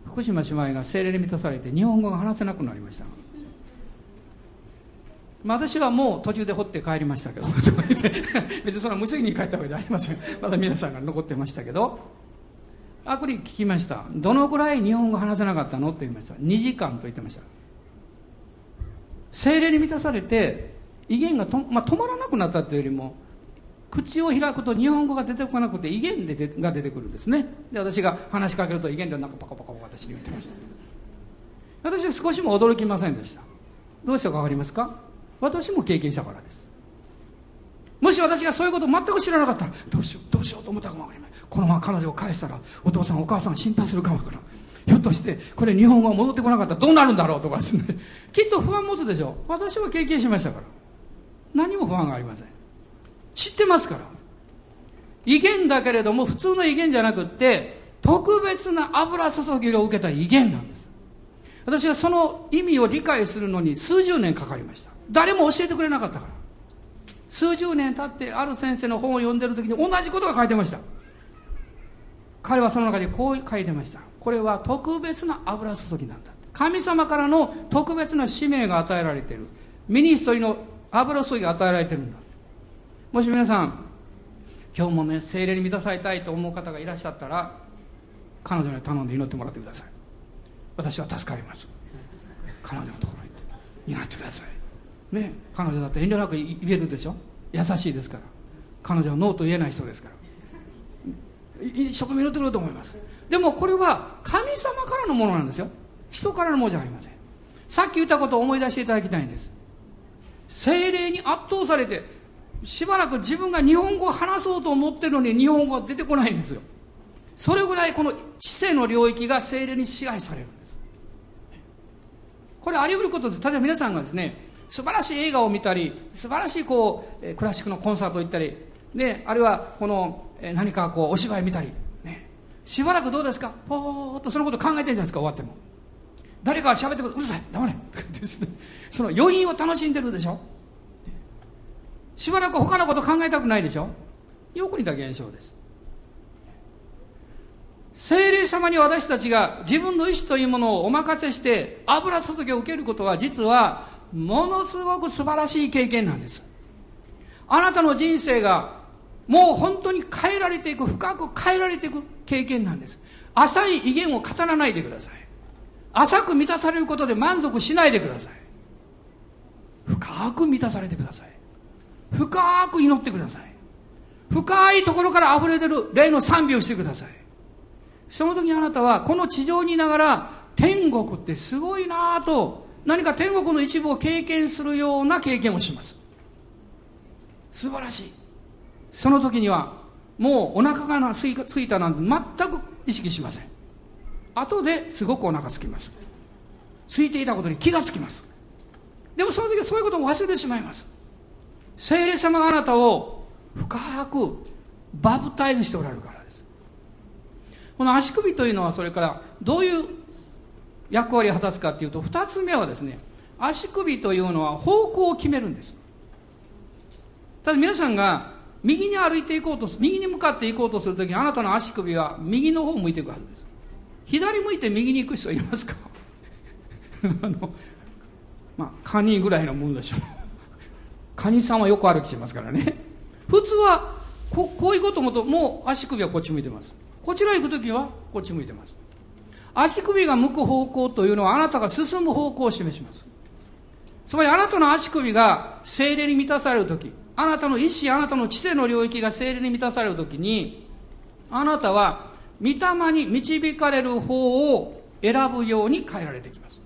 福島姉妹が聖霊に満たされて日本語が話せなくなりました。まあ、私はもう途中で掘って帰りましたけど別にその無責任に帰ったわけではありません。まだ皆さんが残ってましたけど、あくり聞きました。どのくらい日本語話せなかったのと言いました。にじかんと言ってました。精霊に満たされて威厳がと、まあ、止まらなくなったというよりも、口を開くと日本語が出てこなくて威厳ででが出てくるんですね。で、私が話しかけると威厳でなんかパカパカパカ私に言ってました。私は少しも驚きませんでした。どうしたかわかりますか。私も経験したからです。もし私がそういうことを全く知らなかったら、どうしようどうしようと思ったかもわからない。このまま彼女を返したらお父さんお母さん心配するかもわからない。ひょっとしてこれ日本語が戻ってこなかったらどうなるんだろうとかですねきっと不安持つでしょう。私は経験しましたから、何も不安がありません。知ってますから。威厳だけれども、普通の威厳じゃなくって特別な油注ぎを受けた威厳なんです。私はその意味を理解するのに数十年かかりました。誰も教えてくれなかったから。数十年経ってある先生の本を読んでる時に同じことが書いてました。彼はその中でこう書いてました。これは特別な油注ぎなんだ。神様からの特別な使命が与えられている。ミニストリーの油注ぎが与えられているんだ。もし皆さん今日もね、聖霊に満たされたいと思う方がいらっしゃったら、彼女に頼んで祈ってもらってください。私は助かります。彼女のところに行って祈ってくださいね。彼女だって遠慮なく言えるでしょ。優しいですから。彼女はノーと言えない人ですから、一生懸命祈ってくると思います。でもこれは神様からのものなんですよ。人からのものじゃありません。さっき言ったことを思い出していただきたいんです。精霊に圧倒されて、しばらく自分が日本語を話そうと思ってるのに日本語が出てこないんですよ。それぐらいこの知性の領域が精霊に支配されるんです。これあり得ることです。例えば皆さんがですね、素晴らしい映画を見たり、素晴らしいこう、えー、クラシックのコンサート行ったり、で、あるいはこの、えー、何かこうお芝居見たり、ね、しばらくどうですか、ぽーっとそのこと考えてるじゃないですか。終わっても誰かが喋ってくる、うるさい黙れその余韻を楽しんでるでしょ。しばらく他のこと考えたくないでしょ。よく似た現象です。聖霊様に私たちが自分の意志というものをお任せして油注ぎを受けることは、実はものすごく素晴らしい経験なんです。あなたの人生がもう本当に変えられていく、深く変えられていく経験なんです。浅い威厳を語らないでください。浅く満たされることで満足しないでください。深く満たされてください。深く祈ってください。深いところから溢れ出る霊の賛美をしてください。その時あなたはこの地上にいながら、天国ってすごいなぁと、何か天国の一部を経験するような経験をします。素晴らしい。その時にはもうお腹がすいたなんて全く意識しません。後ですごくお腹すきます。空いていたことに気がつきます。でもその時はそういうことを忘れてしまいます。聖霊様があなたを深くバプタイズしておられるからです。この足首というのはそれからどういう役割を果たすかというと、二つ目はですね、足首というのは方向を決めるんです。ただ皆さんが右に歩いていこうと右に向かっていこうとするときに、あなたの足首は右の方を向いていくはずです。左向いて右に行く人いますか？あのまあカニぐらいのもんでしょう。カニさんはよく歩きしますからね。普通は こ, こういうこともともう足首はこっち向いてます。こちら行くときはこっち向いてます。足首が向く方向というのはあなたが進む方向を示します。つまりあなたの足首が聖霊に満たされるとき、あなたの意志、あなたの知性の領域が聖霊に満たされるときに、あなたは御霊に導かれる方を選ぶように変えられてきます。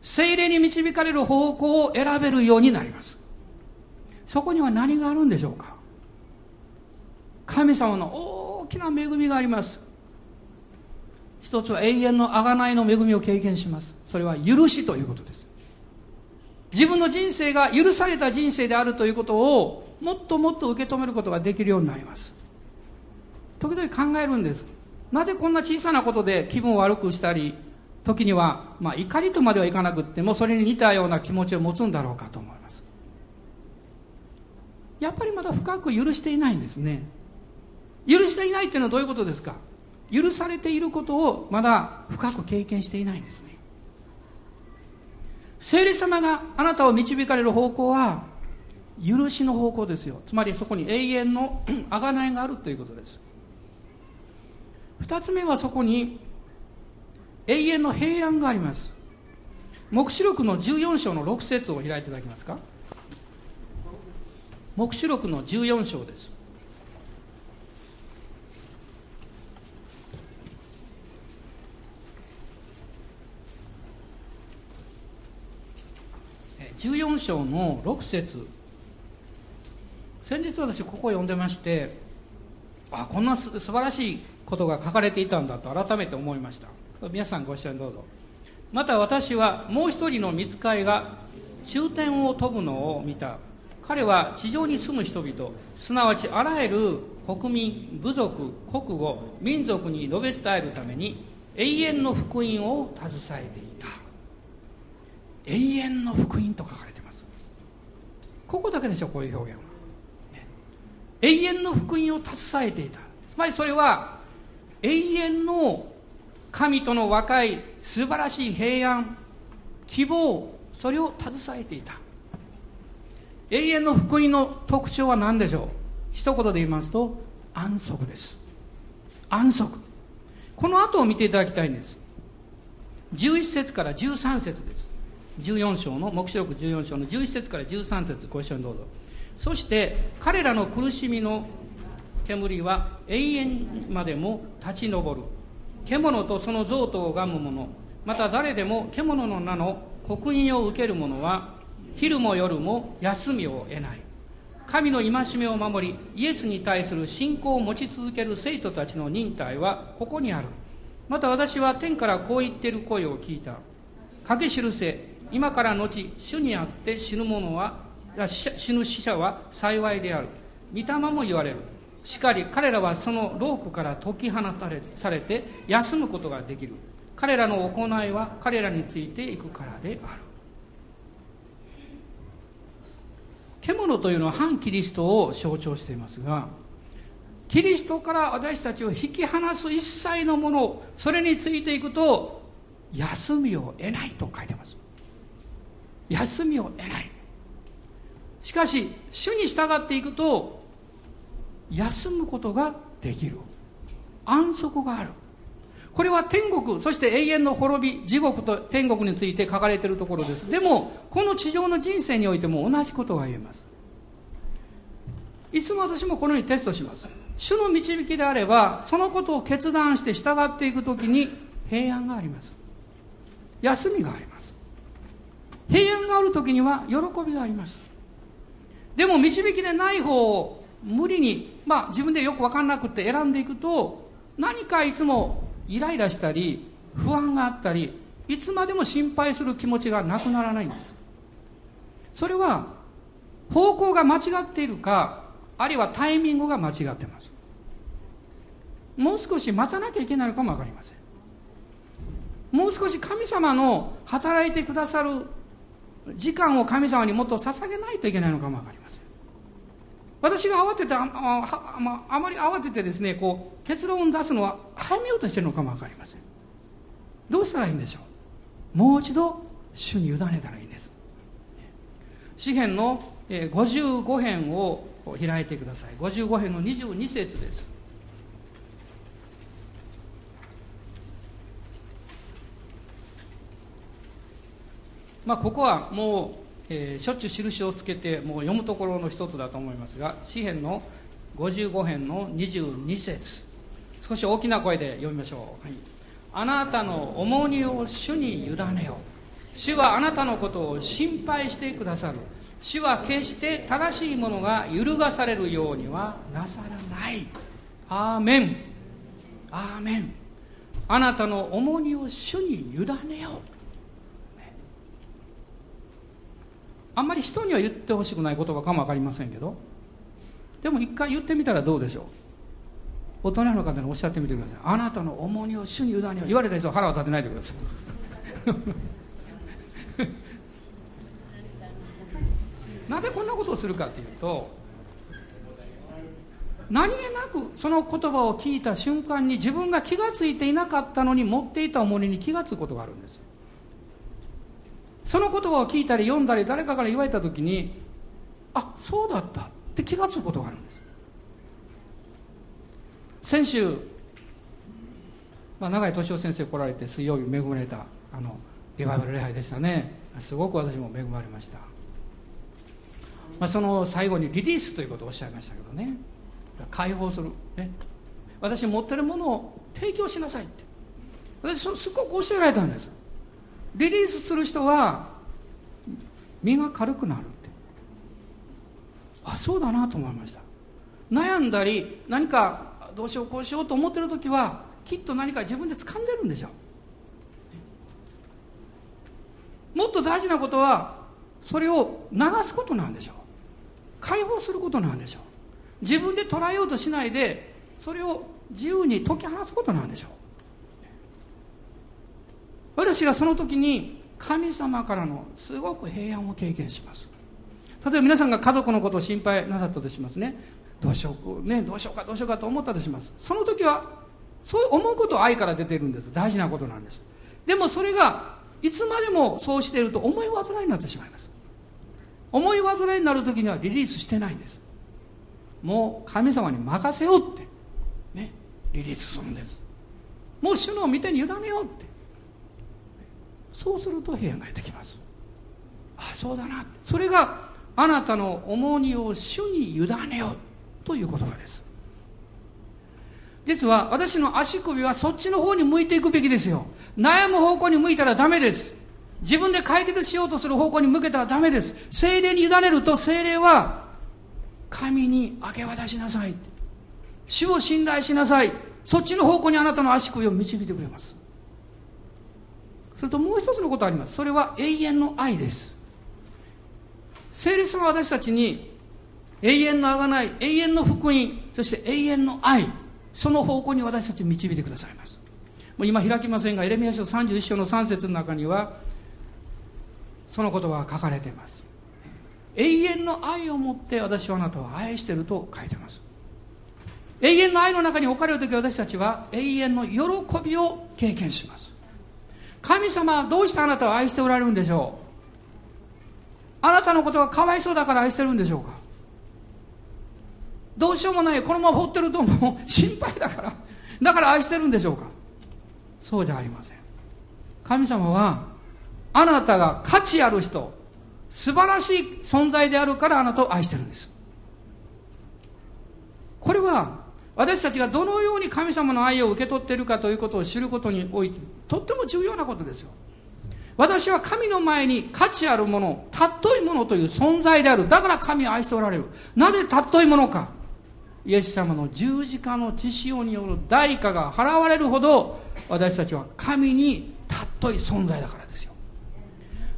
聖霊に導かれる方向を選べるようになります。そこには何があるんでしょうか？神様の大きな恵みがあります。一つは永遠の贖いの恵みを経験します。それは許しということです。自分の人生が許された人生であるということをもっともっと受け止めることができるようになります。時々考えるんです。なぜこんな小さなことで気分を悪くしたり、時には、まあ、怒りとまではいかなくってもそれに似たような気持ちを持つんだろうかと思います。やっぱりまだ深く許していないんですね。許していないというのはどういうことですか？許されていることをまだ深く経験していないんですね。聖霊様があなたを導かれる方向は許しの方向ですよ。つまりそこに永遠の贖いがあるということです。二つ目はそこに永遠の平安があります。黙示録のじゅうよん章のろく節を開いていただけますか。黙示録のじゅうよん章です。じゅうよん章のろく節、先日私ここを読んでまして、あ、こんなす素晴らしいことが書かれていたんだと改めて思いました。皆さんご一緒にどうぞ。また私はもう一人の御使いが中天を飛ぶのを見た。彼は地上に住む人々、すなわちあらゆる国民、部族、国語、民族に述べ伝えるために永遠の福音を携えていた。永遠の福音と書かれています。ここだけでしょ、こういう表現は、ね、永遠の福音を携えていた。つまりそれは永遠の神との和解、素晴らしい平安、希望、それを携えていた。永遠の福音の特徴は何でしょう？一言で言いますと安息です。安息。この後を見ていただきたいんです。じゅういち節からじゅうさん節です。じゅうよん章の黙示録じゅうよん章のじゅういち節からじゅうさん節、ご一緒にどうぞ。そして彼らの苦しみの煙は永遠までも立ち上る。獣とその像とを拝む者、また誰でも獣の名の刻印を受ける者は昼も夜も休みを得ない。神の戒めを守り、イエスに対する信仰を持ち続ける聖徒たちの忍耐はここにある。また私は天からこう言っている声を聞いた。書き記せ、今から後主にあって死ぬ者は死ぬ死者は幸いである。御霊も言われる。しかり彼らはその労苦から解き放たれされて休むことができる。彼らの行いは彼らについていくからである。獣というのは反キリストを象徴していますが、キリストから私たちを引き離す一切のもの、それについていくと休みを得ないと書いています。休みを得ない。しかし主に従っていくと休むことができる。安息がある。これは天国、そして永遠の滅び、地獄と天国について書かれているところです。でもこの地上の人生においても同じことが言えます。いつも私もこのようにテストします。主の導きであればそのことを決断して従っていくときに平安があります。休みがあります。平安があるときには喜びがあります。でも導きでない方を無理に、まあ、自分でよく分かんなくて選んでいくと、何かいつもイライラしたり不安があったり、いつまでも心配する気持ちがなくならないんです。それは方向が間違っているか、あるいはタイミングが間違ってます。もう少し待たなきゃいけないのかも分かりません。もう少し神様の働いてくださる時間を神様にもっと捧げないといけないのかも分かりません。私が慌てて あ, あ, あまり慌ててですね、こう結論を出すのは早めようとしているのかも分かりません。どうしたらいいんでしょう。もう一度主に委ねたらいいんです。詩編のごじゅうご編を開いてください。ごじゅうご編のにじゅうに節です。まあ、ここはもう、えー、しょっちゅう印をつけてもう読むところの一つだと思いますが、詩編のごじゅうご編のにじゅうに節、少し大きな声で読みましょう、はい、あなたの重荷を主に委ねよ。主はあなたのことを心配してくださる。主は決して正しいものが揺るがされるようにはなさらない。アーメン、アーメン。あなたの重荷を主に委ねよ。あんまり人には言ってほしくない言葉かも分かりませんけど、でも一回言ってみたらどうでしょう。大人の方におっしゃってみてください。あなたの重荷を主に委ねよ。言われた人は腹を立てないでくださいなぜこんなことをするかというと、何気なくその言葉を聞いた瞬間に自分が気がついていなかったのに持っていた重荷に気がつくことがあるんです。その言葉を聞いたり読んだり誰かから言われたときに、あ、そうだったって気がつくことがあるんです。先週、まあ、永井俊夫先生来られて水曜日恵まれたあのリバイバル礼拝でしたね。すごく私も恵まれました。まあ、その最後にリリースということをおっしゃいましたけどね、解放する、ね、私持ってるものを提供しなさいって、私すごく教えられたんです。リリースする人は身が軽くなるって、あ、そうだなと思いました。悩んだり何かどうしようこうしようと思ってるときはきっと何か自分で掴んでるんでしょう。もっと大事なことはそれを流すことなんでしょう。解放することなんでしょう。自分で捉えようとしないでそれを自由に解き放すことなんでしょう。私がその時に神様からのすごく平安を経験します。例えば皆さんが家族のことを心配なさったとしますね。どうしよう、ね、どうしようかどうしようかと思ったとします。その時はそう思うことは愛から出ているんです。大事なことなんです。でもそれがいつまでもそうしていると思い煩いになってしまいます。思い煩いになる時にはリリースしてないんです。もう神様に任せようって、ね、リリースするんです。もう主の御手に委ねようって、そうすると平安がやってきます。あ、そうだな。それがあなたの重荷を主に委ねよという言葉です。実は私の足首はそっちの方に向いていくべきですよ。悩む方向に向いたらダメです。自分で解決しようとする方向に向けたらダメです。聖霊に委ねると、聖霊は神に明け渡しなさい、主を信頼しなさい、そっちの方向にあなたの足首を導いてくれます。それともう一つのことあります。それは永遠の愛です。聖霊様は私たちに永遠の贖い、永遠の福音、そして永遠の愛、その方向に私たちを導いてくださいます。もう今開きませんが、エレミヤ書さんじゅういち章のさん節の中にはその言葉が書かれています。永遠の愛をもって私はあなたを愛していると書いています。永遠の愛の中に置かれるとき、私たちは永遠の喜びを経験します。神様はどうしてあなたを愛しておられるんでしょう。あなたのことがかわいそうだから愛してるんでしょうか。どうしようもない、このまま放ってるともう心配だからだから愛してるんでしょうか。そうじゃありません。神様はあなたが価値ある人、素晴らしい存在であるからあなたを愛してるんです。これは私たちがどのように神様の愛を受け取っているかということを知ることにおいてとっても重要なことですよ。私は神の前に価値あるもの、尊いものという存在である。だから神を愛しておられる。なぜ尊いものか。イエス様の十字架の血潮による代価が払われるほど、私たちは神に尊い存在だからですよ。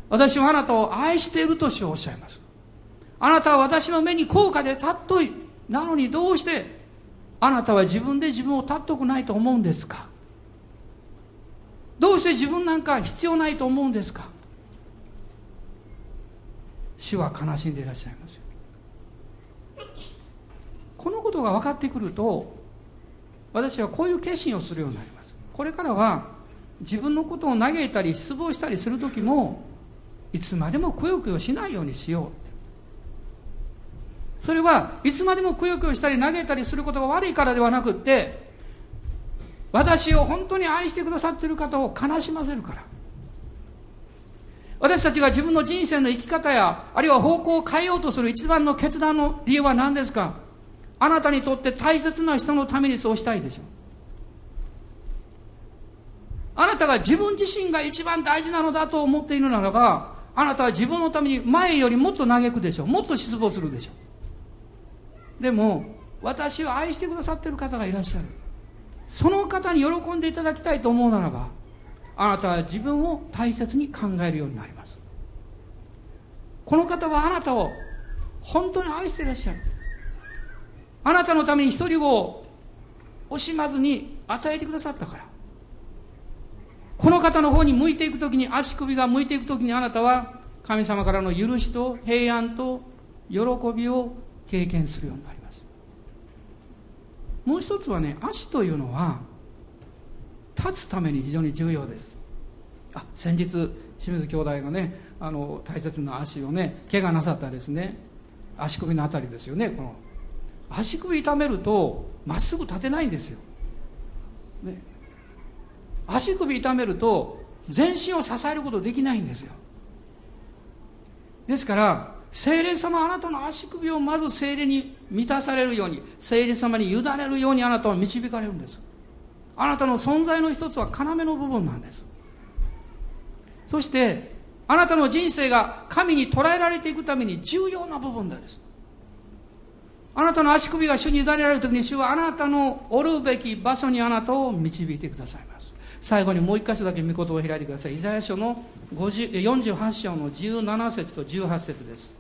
私はあなたを愛していると主はおっしゃいます。あなたは私の目に高価で尊い。なのにどうしてあなたは自分で自分を尊くないと思うんですか？どうして自分なんか必要ないと思うんですか？主は悲しんでいらっしゃいますよ。このことが分かってくると、私はこういう決心をするようになります。これからは自分のことを嘆いたり失望したりするときも、いつまでもくよくよしないようにしよう。それはいつまでもくよくよしたり嘆いたりすることが悪いからではなくって、私を本当に愛してくださっている方を悲しませるから。私たちが自分の人生の生き方や、あるいは方向を変えようとする一番の決断の理由は何ですか？あなたにとって大切な人のためにそうしたいでしょう。あなたが自分自身が一番大事なのだと思っているならば、あなたは自分のために前よりもっと嘆くでしょう。もっと失望するでしょう。でも、私を愛してくださっている方がいらっしゃる。その方に喜んでいただきたいと思うならば、あなたは自分を大切に考えるようになります。この方はあなたを本当に愛していらっしゃる。あなたのために一人子を惜しまずに与えてくださったから。この方の方に向いていくときに、足首が向いていくときに、あなたは神様からの許しと平安と喜びを経験するようになります。もう一つはね、足というのは立つために非常に重要です。あ、先日清水兄弟がね、あの大切な足をね、怪我なさったですね。足首のあたりですよね。この足首痛めるとまっすぐ立てないんですよ、ね、足首痛めると全身を支えることできないんですよ。ですから聖霊様、あなたの足首をまず聖霊に満たされるように、聖霊様に委ねるようにあなたは導かれるんです。あなたの存在の一つは要の部分なんです。そしてあなたの人生が神に捉えられていくために重要な部分なんです。あなたの足首が主に委ねられるときに、主はあなたのおるべき場所にあなたを導いてくださいます。最後にもう一箇所だけ御言葉を開いてください。イザヤ書のよんじゅうはち章のじゅうなな節とじゅうはち節です。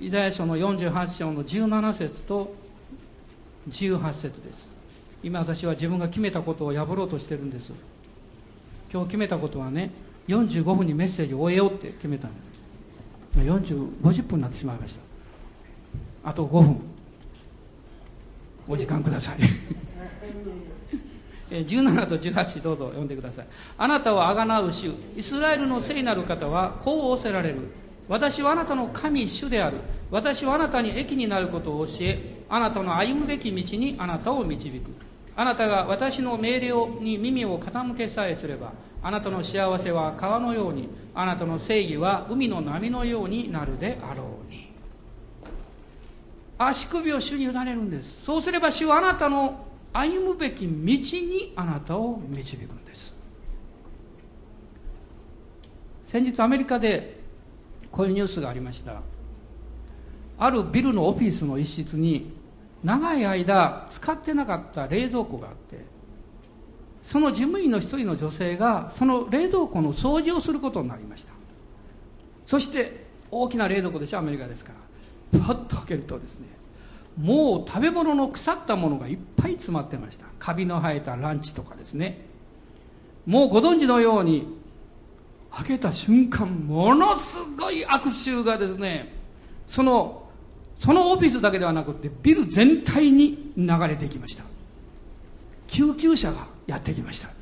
イザヤ書のよんじゅうはち章のじゅうなな節とじゅうはち節です。今私は自分が決めたことを破ろうとしてるんです。今日決めたことはね、よんじゅうごふんにメッセージを終えようって決めたんです。よんじゅうごじゅっぷんになってしまいました。あとごふんお時間くださいじゅうななとじゅうはちどうぞ読んでください。あなたをあがなう主イスラエルの聖なる方はこう仰せられる。私はあなたの神主である。私はあなたに益になることを教え、あなたの歩むべき道にあなたを導く。あなたが私の命令に耳を傾けさえすれば、あなたの幸せは川のように、あなたの正義は海の波のようになるであろうに。足首を主に委ねるんです。そうすれば主はあなたの歩むべき道にあなたを導くんです。先日アメリカでこういうニュースがありました。あるビルのオフィスの一室に長い間使ってなかった冷蔵庫があって、その事務員の一人の女性がその冷蔵庫の掃除をすることになりました。そして大きな冷蔵庫でしょ、アメリカですから、パッと開けるとですね、もう食べ物の腐ったものがいっぱい詰まってました。カビの生えたランチとかですね。もうご存知のように、開けた瞬間、ものすごい悪臭がですね、そのそのオフィスだけではなくてビル全体に流れてきました。救急車がやってきました。し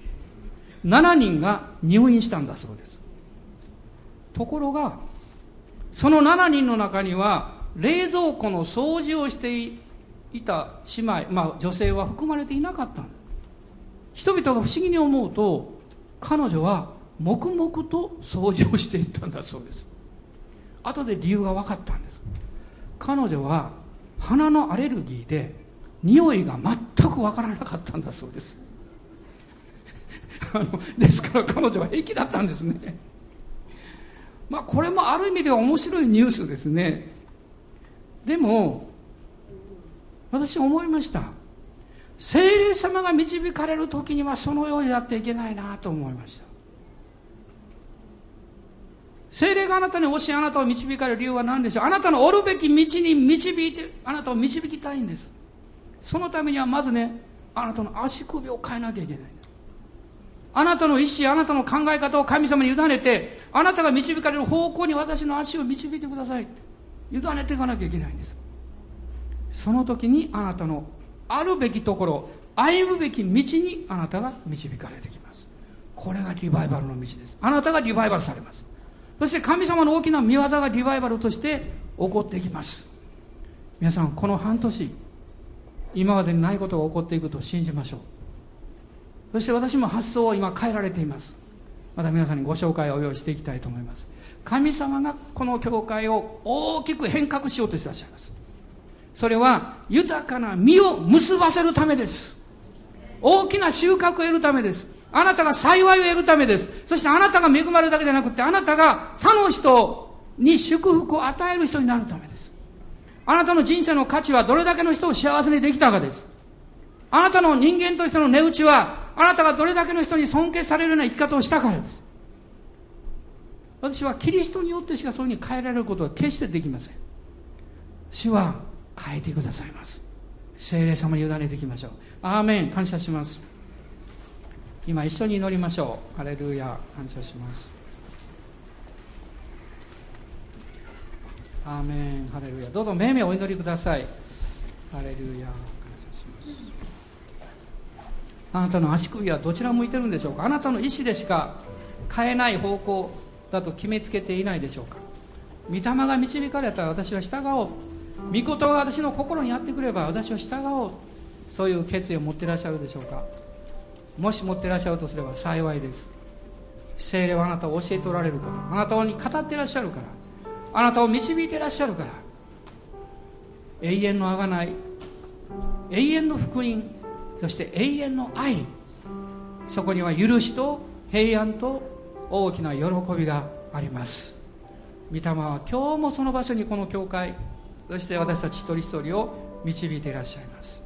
ちにんが入院したんだそうです。ところがそのしちにんの中には、冷蔵庫の掃除をしていた姉妹、まあ女性は含まれていなかったんだ。人々が不思議に思うと、彼女は黙々と掃除をしていたんだそうです。後で理由が分かったんです。彼女は鼻のアレルギーで匂いが全く分からなかったんだそうですあのですから彼女は平気だったんですね。まあこれもある意味では面白いニュースですね。でも私思いました。聖霊様が導かれる時にはそのようになっていけないなと思いました。聖霊があなたにもしあなたを導かれる理由は何でしょう。あなたのおるべき道に導いてあなたを導きたいんです。そのためにはまずね、あなたの足首を変えなきゃいけない。あなたの意思、あなたの考え方を神様に委ねて、あなたが導かれる方向に私の足を導いてくださいって委ねていかなきゃいけないんです。その時にあなたのあるべきところ、歩むべき道にあなたが導かれてきます。これがリバイバルの道です。あなたがリバイバルされます。そして神様の大きな御業がリバイバルとして起こってきます。皆さん、この半年今までにないことが起こっていくと信じましょう。そして私も発想を今変えられています。また皆さんにご紹介を用意していきたいと思います。神様がこの教会を大きく変革しようとしていらっしゃいます。それは豊かな実を結ばせるためです。大きな収穫を得るためです。あなたが幸いを得るためです。そしてあなたが恵まれるだけじゃなくて、あなたが他の人に祝福を与える人になるためです。あなたの人生の価値はどれだけの人を幸せにできたかです。あなたの人間としての値打ちは、あなたがどれだけの人に尊敬されるような生き方をしたからです。私はキリストによってしかそういうふうに変えられることは決してできません。主は変えてくださいます。聖霊様に委ねていきましょう。アーメン。感謝します。今一緒に祈りましょう。ハレルヤ。感謝します。アーメン。ハレルヤ。どうぞめいめいお祈りください。ハレルヤ。感謝します。あなたの足首はどちら向いてるんでしょうか。あなたの意思でしか変えない方向だと決めつけていないでしょうか。御霊が導かれたら私は従おう、御言葉が私の心にやってくれば私は従おう、そういう決意を持っていらっしゃるでしょうか。もし持っていらっしゃるとすれば幸いです。聖霊はあなたを教えておられるから、あなたに語っていらっしゃるから、あなたを導いていらっしゃるから、永遠の贖い、永遠の福音、そして永遠の愛、そこには許しと平安と大きな喜びがあります。御霊は今日もその場所にこの教会、そして私たち一人一人を導いていらっしゃいます。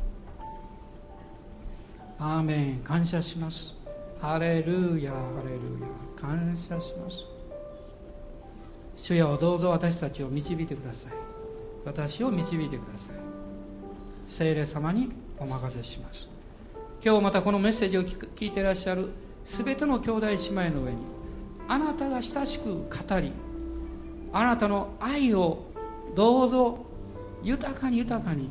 アーメン。感謝します。ハレルヤ。ハレルヤ。感謝します。主よ、どうぞ私たちを導いてください。私を導いてください。聖霊様にお任せします。今日またこのメッセージを聞いていらっしゃるすべての兄弟姉妹の上に、あなたが親しく語り、あなたの愛をどうぞ豊かに豊かに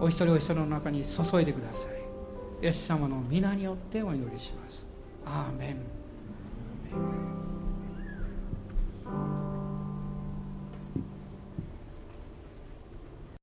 お一人お一人の中に注いでください。イエス様の皆によってお祈りします。アーメン。